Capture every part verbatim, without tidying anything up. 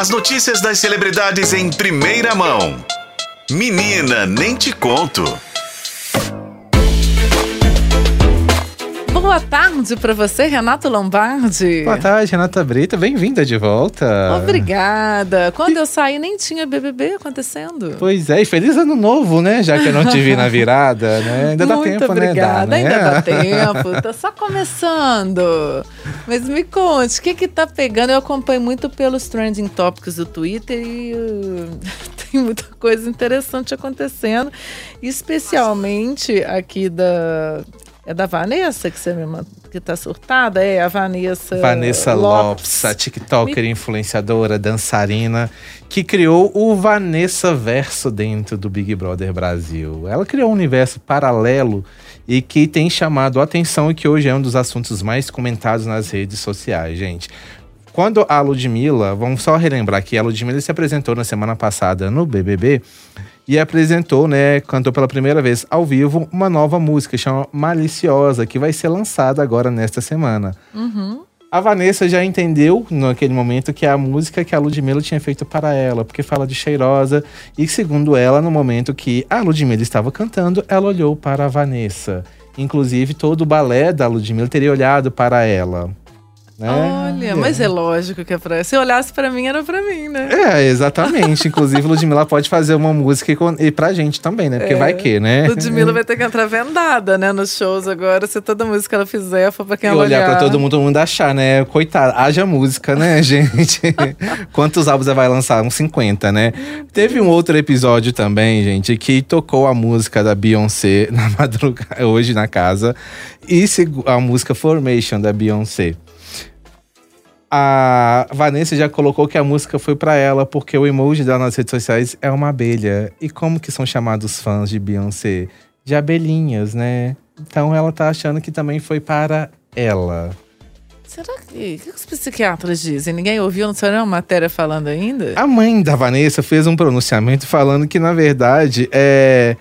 As notícias das celebridades em primeira mão. Menina, nem te conto. Boa tarde para você, Renato Lombardi. Boa tarde, Renata Brito. Bem-vinda de volta. Obrigada. Quando e... eu saí, nem tinha B B B acontecendo. Pois é, e feliz ano novo, né? Já que eu não te vi na virada, né? Ainda Muito dá tempo, obrigada. né? Obrigada, ainda né? dá tempo. Tá só começando. Mas me conte, o que que tá pegando? Eu acompanho muito pelos trending topics do Twitter e tem muita coisa interessante acontecendo. Especialmente aqui da... É da Vanessa que você me mandou, que tá surtada? É a Vanessa Vanessa Lopes, Lopes, a tiktoker, me... influenciadora, dançarina, que criou o Vanessa Verso dentro do Big Brother Brasil. Ela criou um universo paralelo e que tem chamado a atenção e que hoje é um dos assuntos mais comentados nas redes sociais, gente. Quando a Ludmilla, vamos só relembrar que a Ludmilla se apresentou na semana passada no B B B e apresentou, né, cantou pela primeira vez ao vivo uma nova música, chama Maliciosa, que vai ser lançada agora nesta semana. Uhum. A Vanessa já entendeu, naquele momento, que é a música que a Ludmilla tinha feito para ela, porque fala de cheirosa. E segundo ela, no momento que a Ludmilla estava cantando, ela olhou para a Vanessa. Inclusive, todo o balé da Ludmilla teria olhado para ela. É. Olha, mas é lógico que é pra... Se olhasse pra mim, era pra mim, né? É, exatamente. Inclusive, Ludmilla pode fazer uma música e pra gente também, né? Porque é. vai que, né? Ludmilla vai ter que entrar vendada, né? Nos shows agora. Se toda música ela fizer, for pra quem e ela olhar. E olhar pra todo mundo, todo mundo achar, né? Coitada, haja música, né, gente? Quantos álbuns ela vai lançar? Uns cinquenta, né? Teve um outro episódio também, gente, que tocou a música da Beyoncé na madrugada, hoje na casa. E a música Formation da Beyoncé. A Vanessa já colocou que a música foi pra ela, porque o emoji dela nas redes sociais é uma abelha. E como que são chamados fãs de Beyoncé? De abelhinhas, né? Então ela tá achando que também foi para ela. Será que… O que os psiquiatras dizem? Ninguém ouviu, não saiu uma matéria falando ainda? A mãe da Vanessa fez um pronunciamento falando que, na verdade, é…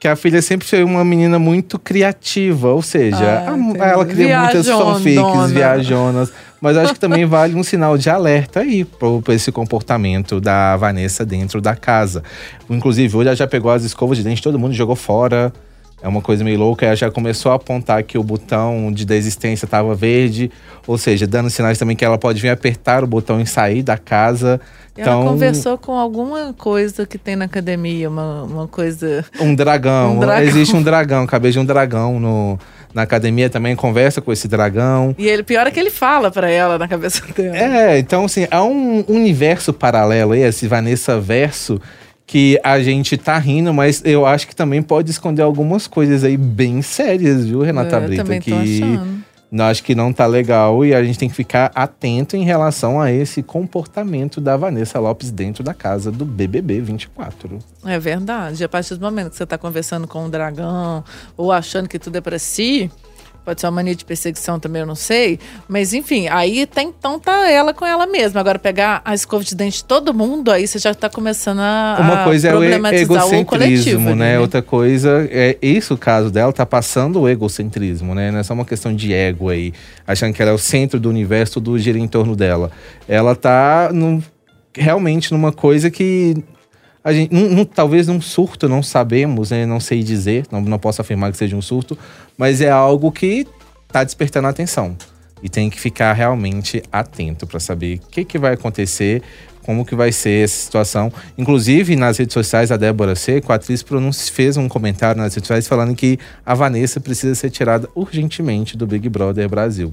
que a filha sempre foi uma menina muito criativa, ou seja, ah, a, ela cria muitas fanfics, viajonas. Mas acho que também vale um sinal de alerta aí para esse comportamento da Vanessa dentro da casa. Inclusive, hoje ela já pegou as escovas de dente, todo mundo jogou fora. É uma coisa meio louca. Ela já começou a apontar que o botão de desistência estava verde. Ou seja, dando sinais também que ela pode vir apertar o botão e sair da casa. Então, ela conversou com alguma coisa que tem na academia, uma, uma coisa… Um dragão. um dragão. Existe um dragão, cabeça de um dragão no… Na academia também, conversa com esse dragão. E ele, pior é que ele fala pra ela na cabeça dela. É, então assim, há um universo paralelo aí, esse Vanessa Verso, que a gente tá rindo, mas eu acho que também pode esconder algumas coisas aí bem sérias, viu, Renata Brito? Eu também tô achando. Acho que não tá legal e a gente tem que ficar atento em relação a esse comportamento da Vanessa Lopes dentro da casa do B B B vinte e quatro. É verdade. A partir do momento que você tá conversando com um dragão ou achando que tudo é pra si, pode ser uma mania de perseguição também, eu não sei. Mas enfim, aí até então tá ela com ela mesma. Agora pegar a escova de dente de todo mundo, aí você já tá começando a, uma coisa a problematizar é o, o coletivo, né? né? Outra coisa, é isso o caso dela, tá passando o egocentrismo, né? Não é só uma questão de ego aí. Achando que ela é o centro do universo, tudo gira em torno dela. Ela tá num, realmente numa coisa que… A gente, num, num, talvez num surto, não sabemos, né? Não sei dizer, não, não posso afirmar que seja um surto, mas é algo que tá despertando a atenção. E tem que ficar realmente atento para saber o que, que vai acontecer, como que vai ser essa situação. Inclusive, nas redes sociais, a Débora C, a atriz, fez um comentário nas redes sociais falando que a Vanessa precisa ser tirada urgentemente do Big Brother Brasil.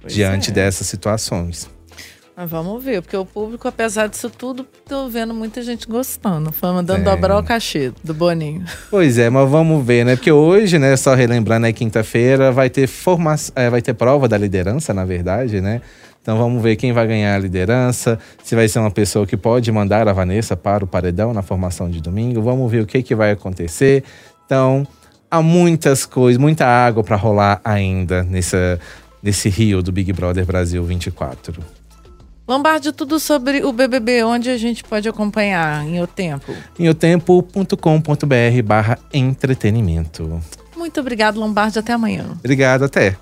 Pois diante é. dessas situações. Mas vamos ver, porque o público, apesar disso tudo, tô vendo muita gente gostando. Foi mandando é. dobrar o cachê do Boninho. Pois é, mas vamos ver, né? Porque hoje, né, só relembrando, é quinta-feira, vai ter formação, é, vai ter prova da liderança, na verdade, né? Então vamos ver quem vai ganhar a liderança, se vai ser uma pessoa que pode mandar a Vanessa para o paredão na formação de domingo. Vamos ver o que, que vai acontecer. Então, há muitas coisas, muita água para rolar ainda nessa, nesse rio do Big Brother Brasil vinte e quatro. Lombardi, tudo sobre o B B B, onde a gente pode acompanhar em O Tempo? Em o tempo ponto com ponto br barra entretenimento. Muito obrigado, Lombardi. Até amanhã. Obrigado, até.